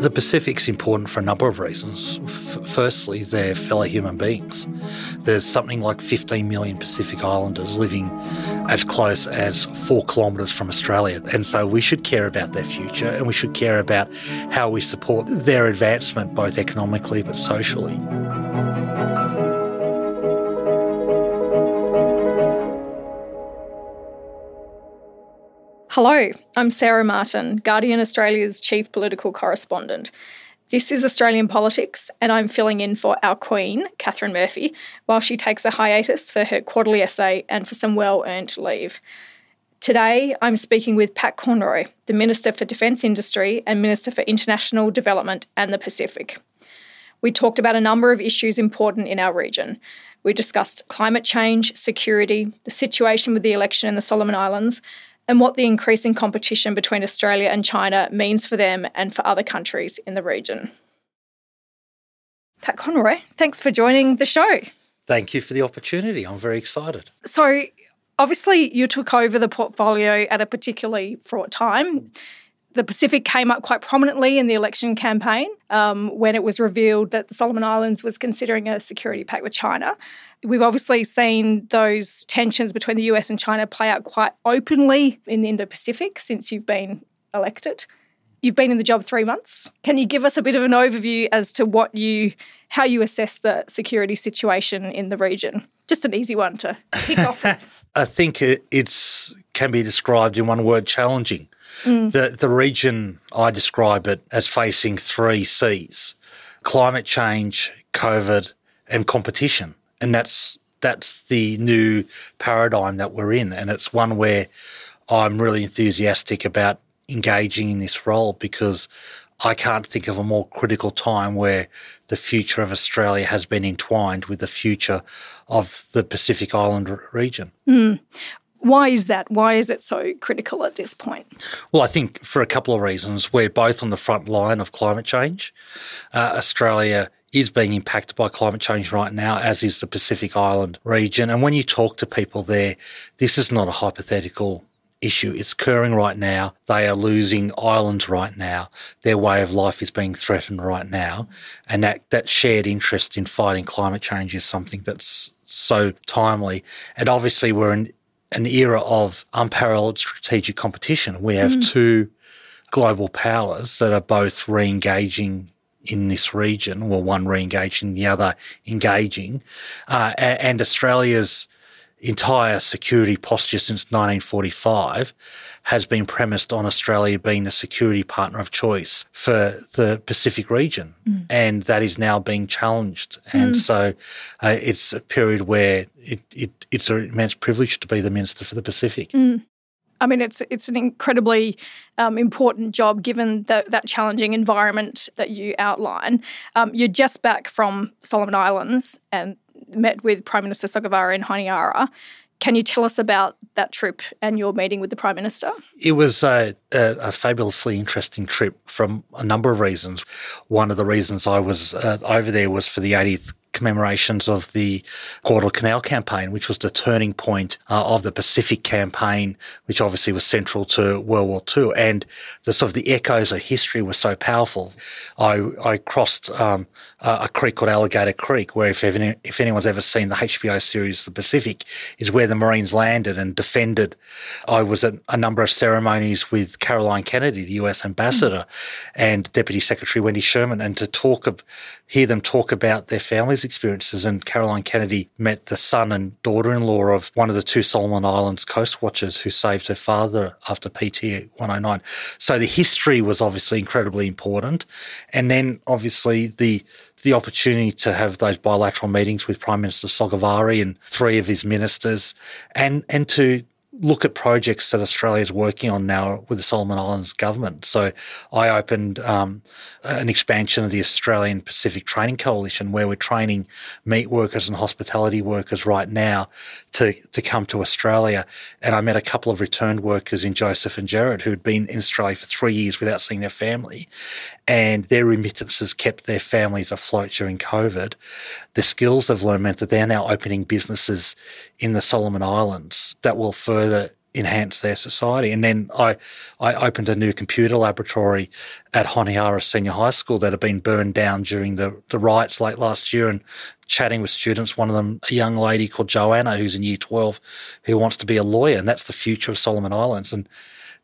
The Pacific's important for a number of reasons. Firstly, they're fellow human beings. There's something like 15 million Pacific Islanders living as close as 4 kilometres from Australia. And so we should care about their future and we should care about how we support their advancement, both economically but socially. Hello, I'm Sarah Martin, Guardian Australia's Chief Political Correspondent. This is Australian Politics, and I'm filling in for our Queen, Catherine Murphy, while she takes a hiatus for her quarterly essay and for some well-earned leave. Today, I'm speaking with Pat Conroy, the Minister for Defence Industry and Minister for International Development and the Pacific. We talked about a number of issues important in our region. We discussed climate change, security, the situation with the election in the Solomon Islands, and what the increasing competition between Australia and China means for them and for other countries in the region. Pat Conroy, thanks for joining the show. Thank you for the opportunity. I'm very excited. So, obviously, you took over the portfolio at a particularly fraught time. The Pacific came up quite prominently in the election campaign when it was revealed that the Solomon Islands was considering a security pact with China. We've obviously seen those tensions between the US and China play out quite openly in the Indo-Pacific since you've been elected. You've been in the job 3 months. Can you give us a bit of an overview as to how you assess the security situation in the region? Just an easy one to kick off with. I think it can be described in one word: challenging. The region, I describe it as facing three Cs: climate change, COVID and competition. And that's the new paradigm that we're in, and it's one where I'm really enthusiastic about engaging in this role because I can't think of a more critical time where the future of Australia has been entwined with the future of the Pacific Island region. Mm. Why is that? Why is it so critical at this point? Well, I think for a couple of reasons. We're both on the front line of climate change. Australia is being impacted by climate change right now, as is the Pacific Island region. And when you talk to people there, this is not a hypothetical issue. It's occurring right now. They are losing islands right now. Their way of life is being threatened right now. And that shared interest in fighting climate change is something that's so timely. And obviously we're in an era of unparalleled strategic competition. We have two global powers that are both re-engaging in this region, well, one re-engaging, the other engaging. And Australia's entire security posture since 1945 has been premised on Australia being the security partner of choice for the Pacific region, and that is now being challenged. And so it's a period where it's an immense privilege to be the Minister for the Pacific. I mean, it's an incredibly important job given that challenging environment that you outline. You're just back from Solomon Islands and met with Prime Minister Sogavare in Honiara. Can you tell us about that trip and your meeting with the Prime Minister? It was a fabulously interesting trip from a number of reasons. One of the reasons I was over there was for the 80th commemorations of the Guadalcanal campaign, which was the turning point of the Pacific campaign, which obviously was central to World War II. And the sort of the echoes of history were so powerful. I crossed a creek called Alligator Creek, where if anyone's ever seen the HBO series The Pacific, is where the Marines landed and defended. I was at a number of ceremonies with Caroline Kennedy, the US ambassador, and Deputy Secretary Wendy Sherman, and to hear them talk about their families' experiences. And Caroline Kennedy met the son and daughter-in-law of one of the two Solomon Islands coast watchers who saved her father after PT-109. So the history was obviously incredibly important. And then obviously the opportunity to have those bilateral meetings with Prime Minister Sogavare and three of his ministers, and to look at projects that Australia is working on now with the Solomon Islands government. So I opened an expansion of the Australian Pacific Training Coalition, where we're training meat workers and hospitality workers right now to come to Australia. And I met a couple of returned workers in Joseph and Jared, who had been in Australia for 3 years without seeing their family, and their remittances kept their families afloat during COVID. The skills they've learned meant that they're now opening businesses in the Solomon Islands that will further enhance their society. And then I opened a new computer laboratory at Honiara Senior High School that had been burned down during the riots late last year, and chatting with students, one of them, a young lady called Joanna, who's in Year 12, who wants to be a lawyer, and that's the future of Solomon Islands. And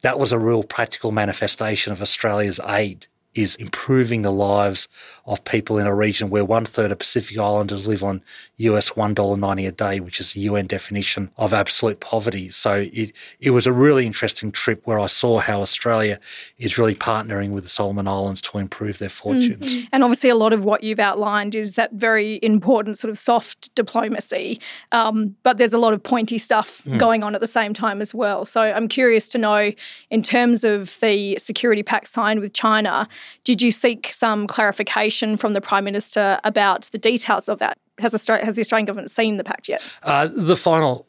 that was a real practical manifestation of Australia's aid, is improving the lives of people in a region where one-third of Pacific Islanders live on US $1.90 a day, which is the UN definition of absolute poverty. So it was a really interesting trip, where I saw how Australia is really partnering with the Solomon Islands to improve their fortunes. And obviously a lot of what you've outlined is that very important sort of soft diplomacy, but there's a lot of pointy stuff going on at the same time as well. So I'm curious to know, in terms of the security pact signed with China, did you seek some clarification from the Prime Minister about the details of that? Has the Australian government seen the pact yet? The final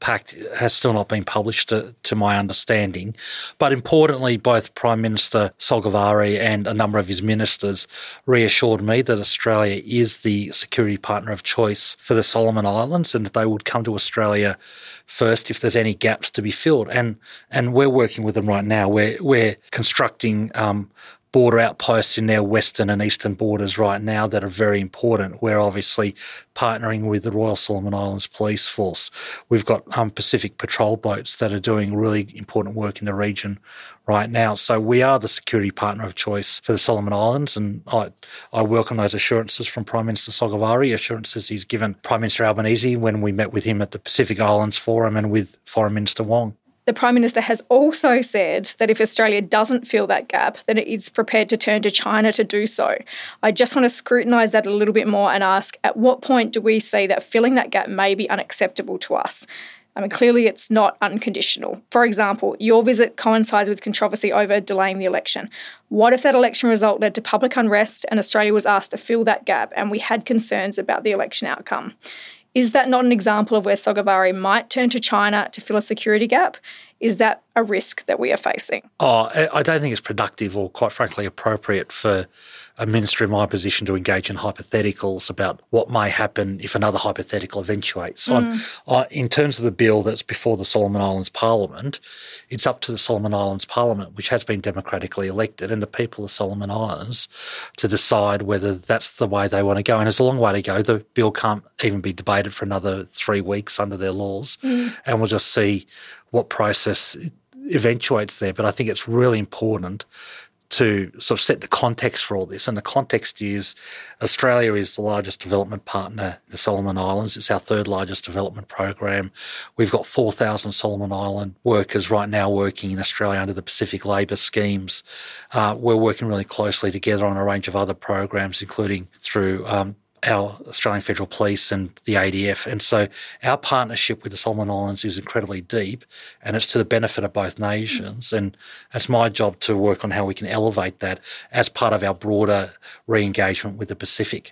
pact has still not been published, to my understanding. But importantly, both Prime Minister Sogavare and a number of his ministers reassured me that Australia is the security partner of choice for the Solomon Islands, and that they would come to Australia first if there's any gaps to be filled. And we're working with them right now. We're constructing border outposts in their western and eastern borders right now that are very important. We're obviously partnering with the Royal Solomon Islands Police Force. We've got Pacific patrol boats that are doing really important work in the region right now. So we are the security partner of choice for the Solomon Islands, and I welcome those assurances from Prime Minister Sogavare, assurances he's given Prime Minister Albanese when we met with him at the Pacific Islands Forum, and with Foreign Minister Wong. The Prime Minister has also said that if Australia doesn't fill that gap, then it is prepared to turn to China to do so. I just want to scrutinise that a little bit more and ask, at what point do we say that filling that gap may be unacceptable to us? I mean, clearly it's not unconditional. For example, your visit coincides with controversy over delaying the election. What if that election result led to public unrest and Australia was asked to fill that gap and we had concerns about the election outcome? Is that not an example of where Sogavare might turn to China to fill a security gap? Is that a risk that we are facing? Oh, I don't think it's productive or, quite frankly, appropriate for a minister in my position to engage in hypotheticals about what may happen if another hypothetical eventuates. In terms of the bill that's before the Solomon Islands Parliament, it's up to the Solomon Islands Parliament, which has been democratically elected, and the people of the Solomon Islands to decide whether that's the way they want to go. And it's a long way to go. The bill can't even be debated for another 3 weeks under their laws, and we'll just see what process eventuates there. But I think it's really important to sort of set the context for all this. And the context is Australia is the largest development partner in the Solomon Islands. It's our third largest development program. We've got 4,000 Solomon Island workers right now working in Australia under the Pacific Labour Schemes. We're working really closely together on a range of other programs, including through our Australian Federal Police and the ADF. And so our partnership with the Solomon Islands is incredibly deep, and it's to the benefit of both nations. And it's my job to work on how we can elevate that as part of our broader re-engagement with the Pacific.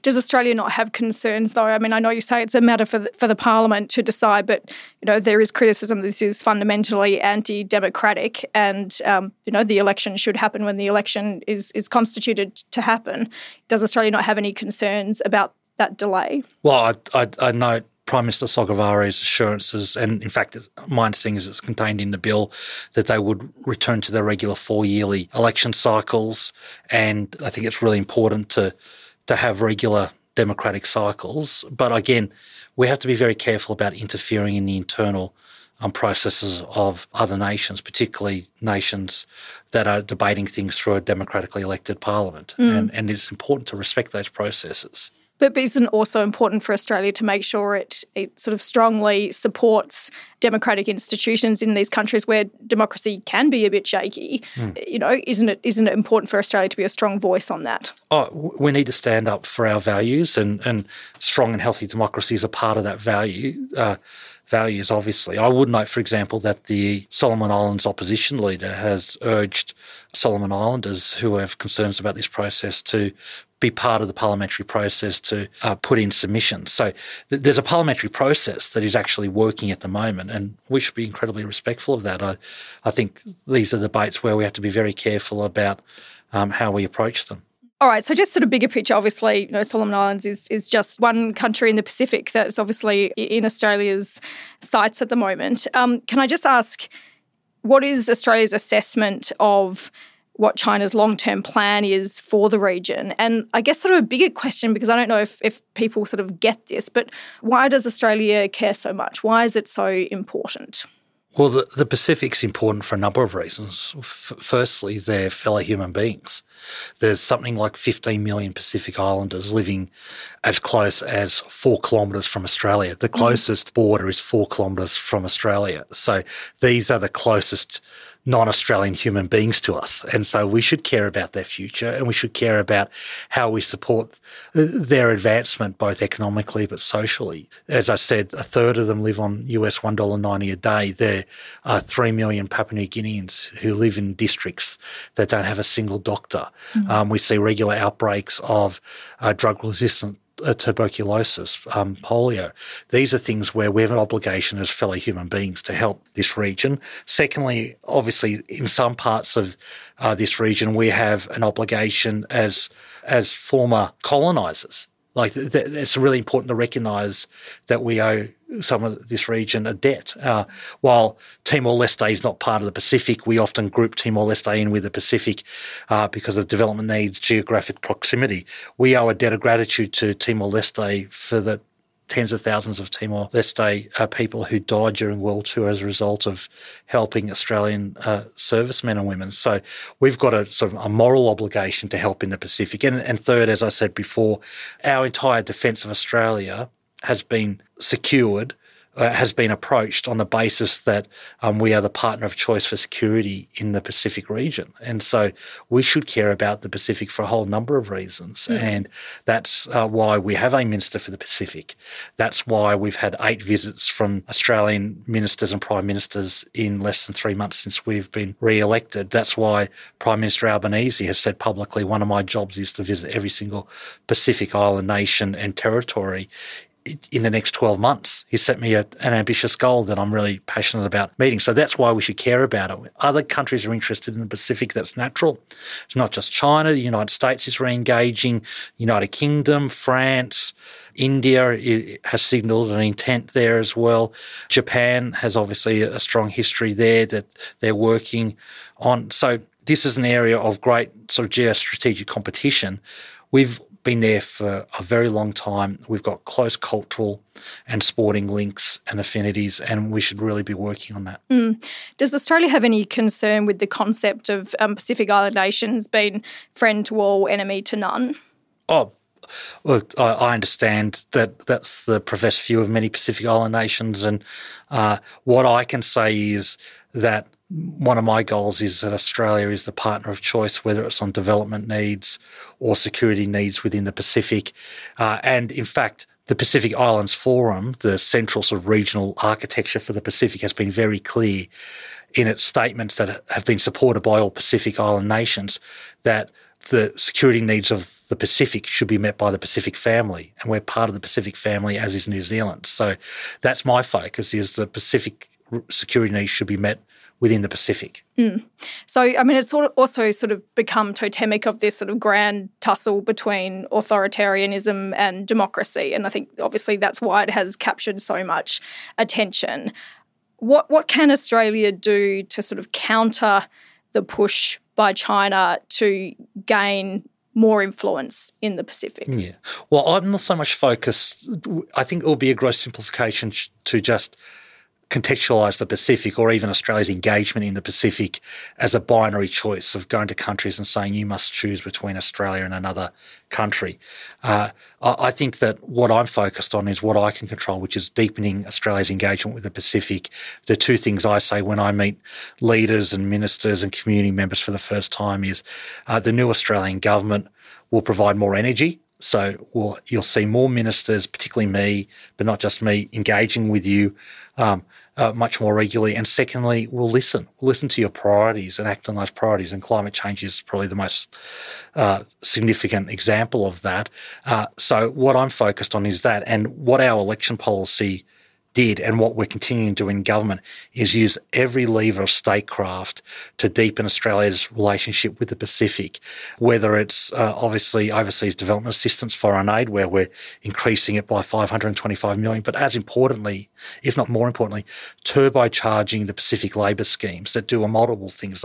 Does Australia not have concerns, though? I mean, I know you say it's a matter for the Parliament to decide, but, you know, there is criticism that this is fundamentally anti-democratic and, you know, the election should happen when the election is constituted to happen. Does Australia not have any concerns concerns about that delay? Well, I note Prime Minister Sogavare's assurances, and in fact, my understanding is it's contained in the bill, that they would return to their regular four-yearly election cycles, and I think it's really important to have regular democratic cycles. But again, we have to be very careful about interfering in the internal processes of other nations, particularly nations that are debating things through a democratically elected parliament. Mm. And it's important to respect those processes. But isn't also important for Australia to make sure it sort of strongly supports democratic institutions in these countries where democracy can be a bit shaky? Mm. You know, isn't it important for Australia to be a strong voice on that? Oh, we need to stand up for our values, and strong and healthy democracy is a part of that value. Values, obviously. I would note, for example, that the Solomon Islands opposition leader has urged Solomon Islanders who have concerns about this process to be part of the parliamentary process, to put in submissions. So there's a parliamentary process that is actually working at the moment, and we should be incredibly respectful of that. I think these are debates where we have to be very careful about how we approach them. All right, so just sort of bigger picture, obviously, you know, Solomon Islands is just one country in the Pacific that's obviously in Australia's sights at the moment. Can I just ask, what is Australia's assessment of what China's long-term plan is for the region? And I guess sort of a bigger question, because I don't know if people sort of get this, but why does Australia care so much? Why is it so important? Well, the Pacific's important for a number of reasons. Firstly, they're fellow human beings. There's something like 15 million Pacific Islanders living as close as 4 kilometres from Australia. The closest border is 4 kilometres from Australia. So these are the closest non-Australian human beings to us. And so we should care about their future, and we should care about how we support their advancement, both economically but socially. As I said, a third of them live on US $1.90 a day. There are 3 million Papua New Guineans who live in districts that don't have a single doctor. Mm-hmm. We see regular outbreaks of drug-resistant tuberculosis, polio. These are things where we have an obligation as fellow human beings to help this region. Secondly, obviously, in some parts of this region, we have an obligation as former colonisers. Like, it's really important to recognise that we owe some of this region a debt. While Timor-Leste is not part of the Pacific, we often group Timor-Leste in with the Pacific because of development needs, geographic proximity. We owe a debt of gratitude to Timor-Leste for the tens of thousands of Timor-Leste people who died during World War II as a result of helping Australian servicemen and women. So we've got a sort of a moral obligation to help in the Pacific. And third, as I said before, our entire defence of Australia has been secured, has been approached on the basis that we are the partner of choice for security in the Pacific region. And so we should care about the Pacific for a whole number of reasons. Mm. And that's why we have a Minister for the Pacific. That's why we've had 8 visits from Australian ministers and prime ministers in less than 3 months since we've been re-elected. That's why Prime Minister Albanese has said publicly, one of my jobs is to visit every single Pacific Island nation and territory in the next 12 months. He set me an ambitious goal that I'm really passionate about meeting. So that's why we should care about it. Other countries are interested in the Pacific. That's natural. It's not just China. The United States is re-engaging. United Kingdom, France, India has signalled an intent there as well. Japan has obviously a strong history there that they're working on. So this is an area of great sort of geostrategic competition. We've been there for a very long time. We've got close cultural and sporting links and affinities, and we should really be working on that. Mm. Does Australia have any concern with the concept of Pacific Island nations being friend to all, enemy to none? Oh, well, I understand that that's the professed view of many Pacific Island nations, and what I can say is that one of my goals is that Australia is the partner of choice, whether it's on development needs or security needs within the Pacific. And in fact, the Pacific Islands Forum, the central sort of regional architecture for the Pacific, has been very clear in its statements that have been supported by all Pacific Island nations that the security needs of the Pacific should be met by the Pacific family, and we're part of the Pacific family, as is New Zealand. So that's my focus, is the Pacific security needs should be met within the Pacific. Mm. So, I mean, it's also sort of become totemic of this sort of grand tussle between authoritarianism and democracy, and I think obviously that's why it has captured so much attention. What can Australia do to sort of counter the push by China to gain more influence in the Pacific? Yeah. Well, I'm not so much focused. I think it will be a gross simplification to just contextualise the Pacific or even Australia's engagement in the Pacific as a binary choice of going to countries and saying you must choose between Australia and another country. I think that what I'm focused on is what I can control, which is deepening Australia's engagement with the Pacific. The two things I say when I meet leaders and ministers and community members for the first time is the new Australian government will provide more energy. So you'll see more ministers, particularly me, but not just me, engaging with you much more regularly. And secondly, we'll listen to your priorities and act on those priorities. And climate change is probably the most significant example of that. So what I'm focused on is that, and what our election policy did and what we're continuing to do in government is use every lever of statecraft to deepen Australia's relationship with the Pacific, whether it's obviously overseas development assistance, foreign aid, where we're increasing it by $525 million, but as importantly, if not more importantly, turbocharging the Pacific labour schemes that do multiple things.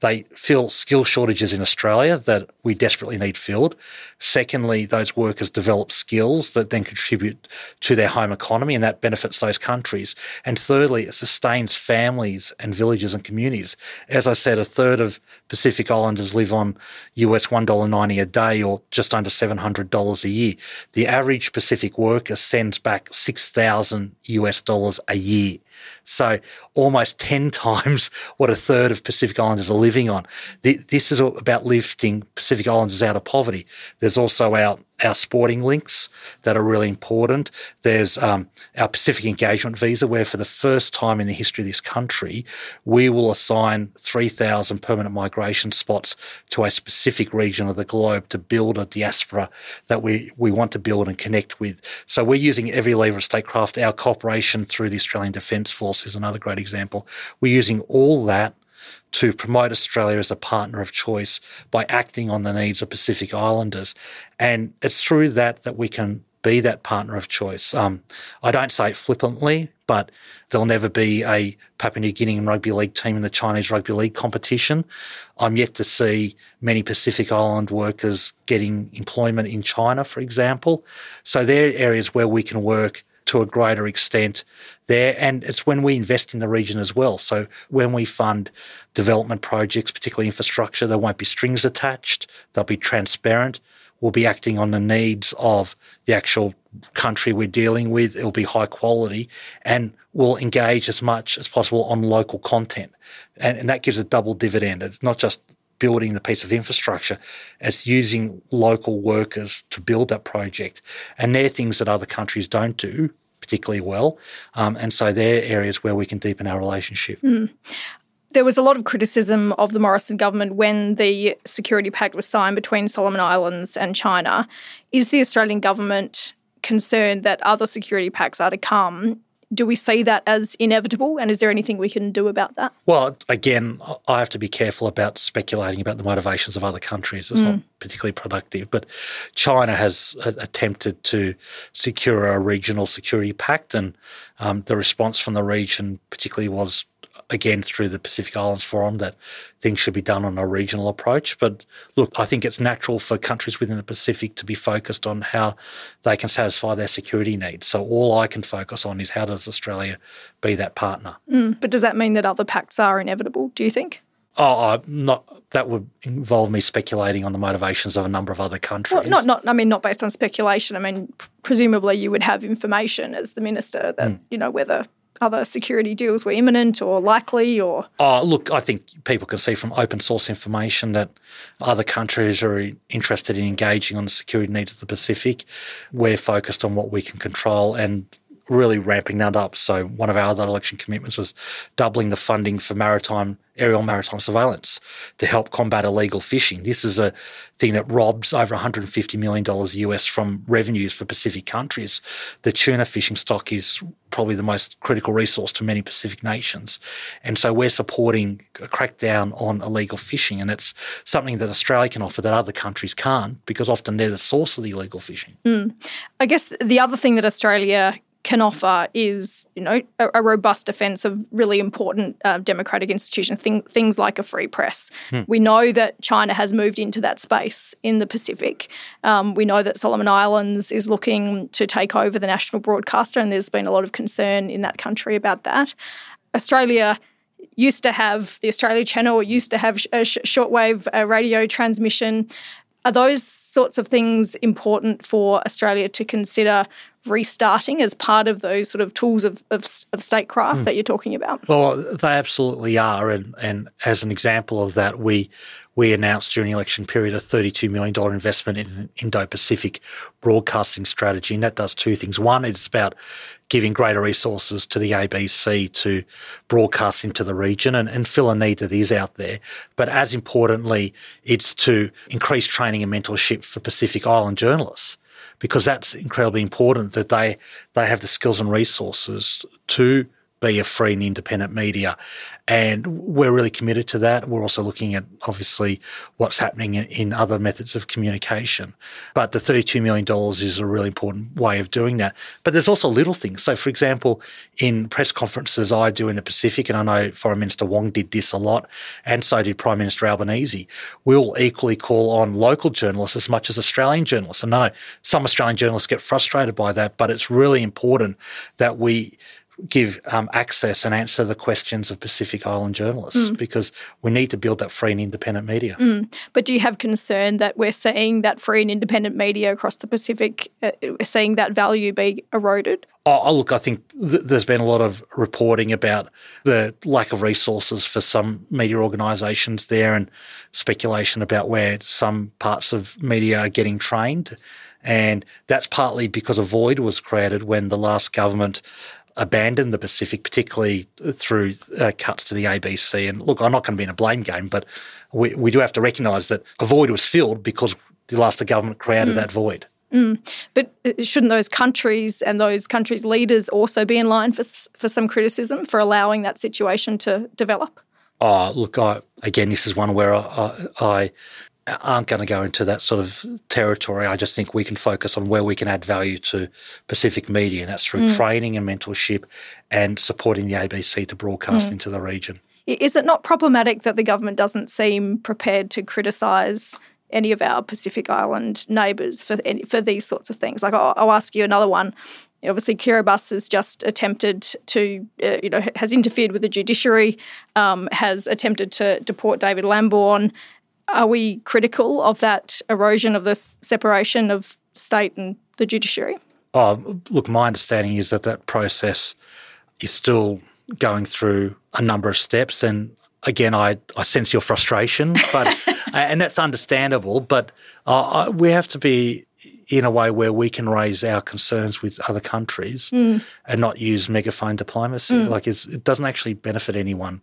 They fill skill shortages in Australia that we desperately need filled. Secondly, those workers develop skills that then contribute to their home economy and that benefits those countries. And thirdly, it sustains families and villages and communities. As I said, a third of Pacific Islanders live on US $1.90 a day or just under $700 a year. The average Pacific worker sends back $6,000 a year. So almost 10 times what a third of Pacific Islanders are living on. This is about lifting Pacific Islanders out of poverty. There's also our sporting links that are really important. There's our Pacific Engagement Visa, where for the first time in the history of this country, we will assign 3,000 permanent migration spots to a specific region of the globe to build a diaspora that we want to build and connect with. So we're using every lever of statecraft. Our cooperation through the Australian Defence Force is another great example. We're using all that to promote Australia as a partner of choice by acting on the needs of Pacific Islanders. And it's through that we can be that partner of choice. I don't say it flippantly, but there'll never be a Papua New Guinean rugby league team in the Chinese rugby league competition. I'm yet to see many Pacific Island workers getting employment in China, for example. So there are areas where we can work to a greater extent there. And it's when we invest in the region as well. So when we fund development projects, particularly infrastructure, there won't be strings attached. They'll be transparent. We'll be acting on the needs of the actual country we're dealing with. It'll be high quality and we'll engage as much as possible on local content. And that gives a double dividend. It's not just building the piece of infrastructure, it's using local workers to build that project. And they're things that other countries don't do particularly well. And so they're areas where we can deepen our relationship. Mm. There was a lot of criticism of the Morrison government when the security pact was signed between Solomon Islands and China. Is the Australian government concerned that other security pacts are to come? Do we see that as inevitable, and is there anything we can do about that? Well, again, I have to be careful about speculating about the motivations of other countries. It's not particularly productive. But China has attempted to secure a regional security pact, and the response from the region particularly was, again, through the Pacific Islands Forum, that things should be done on a regional approach. But look, I think it's natural for countries within the Pacific to be focused on how they can satisfy their security needs. So all I can focus on is how does Australia be that partner. Mm, but does that mean that other pacts are inevitable, do you think? Oh, that would involve me speculating on the motivations of a number of other countries. Well, not based on speculation. I mean, presumably you would have information as the minister that, you know, whether other security deals were imminent or likely or... Oh, look, I think people can see from open source information that other countries are interested in engaging on the security needs of the Pacific. We're focused on what we can control and really ramping that up. So one of our other election commitments was doubling the funding for aerial maritime surveillance to help combat illegal fishing. This is a thing that robs over $150 million US from revenues for Pacific countries. The tuna fishing stock is probably the most critical resource to many Pacific nations. And so we're supporting a crackdown on illegal fishing, and it's something that Australia can offer that other countries can't, because often they're the source of the illegal fishing. Mm. I guess the other thing that Australia can offer is, you know, a robust defence of really important democratic institutions, things like a free press. Mm. We know that China has moved into that space in the Pacific. We know that Solomon Islands is looking to take over the national broadcaster, and there's been a lot of concern in that country about that. Australia used to have the Australia Channel, it used to have shortwave radio transmission. Are those sorts of things important for Australia to consider restarting as part of those sort of tools of statecraft that you're talking about? Well, they absolutely are. And as an example of that, we announced during the election period a $32 million investment in an Indo-Pacific broadcasting strategy, and that does two things. One, it's about giving greater resources to the ABC to broadcast into the region and fill a need that is out there. But as importantly, it's to increase training and mentorship for Pacific Island journalists, because that's incredibly important that they have the skills and resources to be a free and independent media. And we're really committed to that. We're also looking at, obviously, what's happening in other methods of communication. But the $32 million is a really important way of doing that. But there's also little things. So, for example, in press conferences I do in the Pacific, and I know Foreign Minister Wong did this a lot, and so did Prime Minister Albanese, we'll equally call on local journalists as much as Australian journalists. And I know some Australian journalists get frustrated by that, but it's really important that we give access and answer the questions of Pacific Island journalists, because we need to build that free and independent media. Mm. But do you have concern that we're seeing that free and independent media across the Pacific, seeing that value be eroded? Oh, look, I think there's been a lot of reporting about the lack of resources for some media organisations there, and speculation about where some parts of media are getting trained. And that's partly because a void was created when the last government abandoned the Pacific, particularly through cuts to the ABC. And look, I'm not going to be in a blame game, but we do have to recognise that a void was filled because the last government created that void. Mm. But shouldn't those countries' leaders also be in line for some criticism for allowing that situation to develop? Oh, look, again, this is one where I aren't going to go into that sort of territory. I just think we can focus on where we can add value to Pacific media, and that's through training and mentorship and supporting the ABC to broadcast into the region. Is it not problematic that the government doesn't seem prepared to criticise any of our Pacific Island neighbours for these sorts of things? Like, I'll ask you another one. Obviously, Kiribati has just attempted to, has interfered with the judiciary, has attempted to deport David Lambourne. Are we critical of that erosion of the separation of state and the judiciary? Oh, look, my understanding is that process is still going through a number of steps, and again, I sense your frustration, but and that's understandable. But we have to be in a way where we can raise our concerns with other countries and not use megaphone diplomacy. Like, it doesn't actually benefit anyone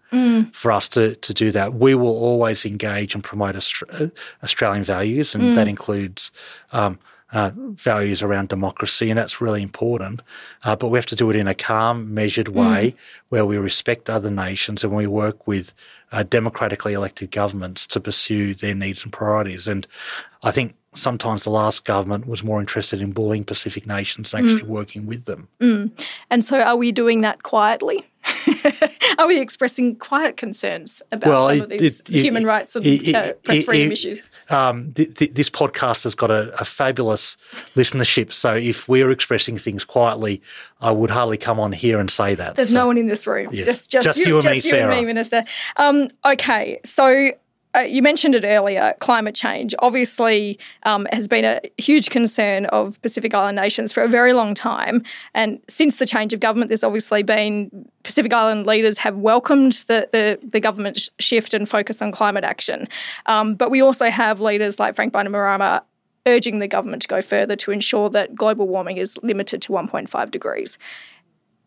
for us to do that. We will always engage and promote Australian values, and that includes values around democracy, and that's really important. But we have to do it in a calm, measured way where we respect other nations and we work with democratically elected governments to pursue their needs and priorities. And I think sometimes the last government was more interested in bullying Pacific nations than actually working with them. Mm. And so are we doing that quietly? Are we expressing quiet concerns about some of these human rights and press freedom issues? This podcast has got a fabulous listenership, so if we are expressing things quietly, I would hardly come on here and say that. There's no one in this room. Yes. Just you and me, Sarah. And me, Minister. Okay, so you mentioned it earlier, climate change obviously has been a huge concern of Pacific Island nations for a very long time. And since the change of government, there's obviously been Pacific Island leaders have welcomed the government shift and focus on climate action. But we also have leaders like Frank Bainimarama urging the government to go further to ensure that global warming is limited to 1.5 degrees.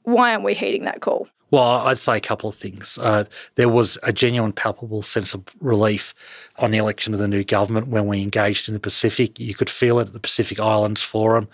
Why aren't we heeding that call? Well, I'd say a couple of things. There was a genuine palpable sense of relief on the election of the new government when we engaged in the Pacific. You could feel it at the Pacific Islands Forum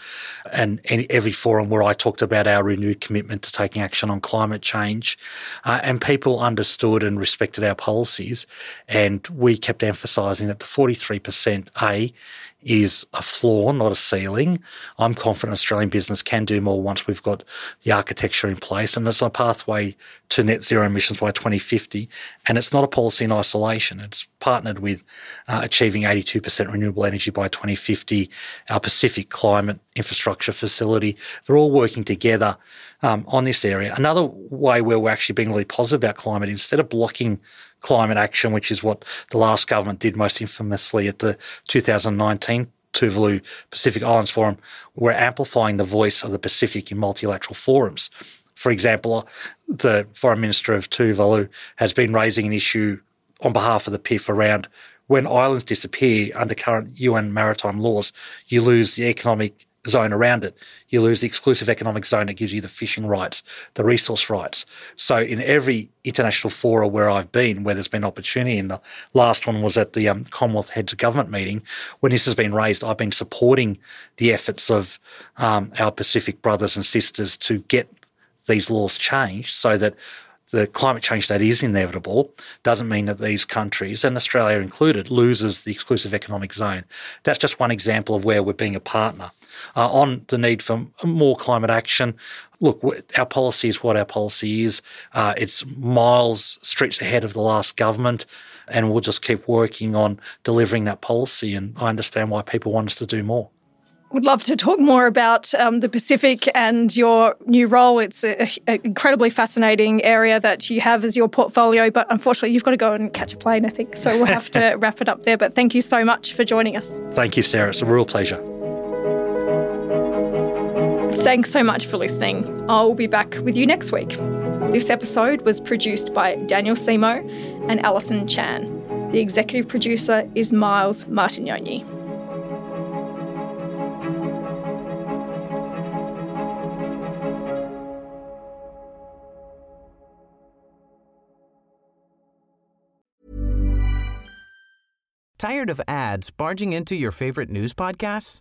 and every forum where I talked about our renewed commitment to taking action on climate change. And people understood and respected our policies, and we kept emphasising that the 43% A is a floor, not a ceiling. I'm confident Australian business can do more once we've got the architecture in place, and it's a pathway to net zero emissions by 2050, and it's not a policy in isolation. It's partnered with achieving 82% renewable energy by 2050, our Pacific Climate Infrastructure Facility. They're all working together on this area. Another way where we're actually being really positive about climate, instead of blocking climate action, which is what the last government did most infamously at the 2019 Tuvalu Pacific Islands Forum, we're amplifying the voice of the Pacific in multilateral forums. For example, the Foreign Minister of Tuvalu has been raising an issue on behalf of the PIF around when islands disappear under current UN maritime laws, you lose the economic zone around it. You lose the exclusive economic zone that gives you the fishing rights, the resource rights. So in every international forum where I've been, where there's been opportunity, and the last one was at the Commonwealth Heads of Government meeting, when this has been raised, I've been supporting the efforts of our Pacific brothers and sisters to get these laws changed so that the climate change that is inevitable doesn't mean that these countries, and Australia included, loses the exclusive economic zone. That's just one example of where we're being a partner. On the need for more climate action, look, our policy is what our policy is. It's miles, streets ahead of the last government, and we'll just keep working on delivering that policy, and I understand why people want us to do more. Would love to talk more about the Pacific and your new role. It's an incredibly fascinating area that you have as your portfolio, but unfortunately you've got to go and catch a plane, I think, so we'll have to wrap it up there. But thank you so much for joining us. Thank you, Sarah. It's a real pleasure. Thanks so much for listening. I'll be back with you next week. This episode was produced by Daniel Simo and Alison Chan. The executive producer is Miles Martignoni. Tired of ads barging into your favorite news podcasts?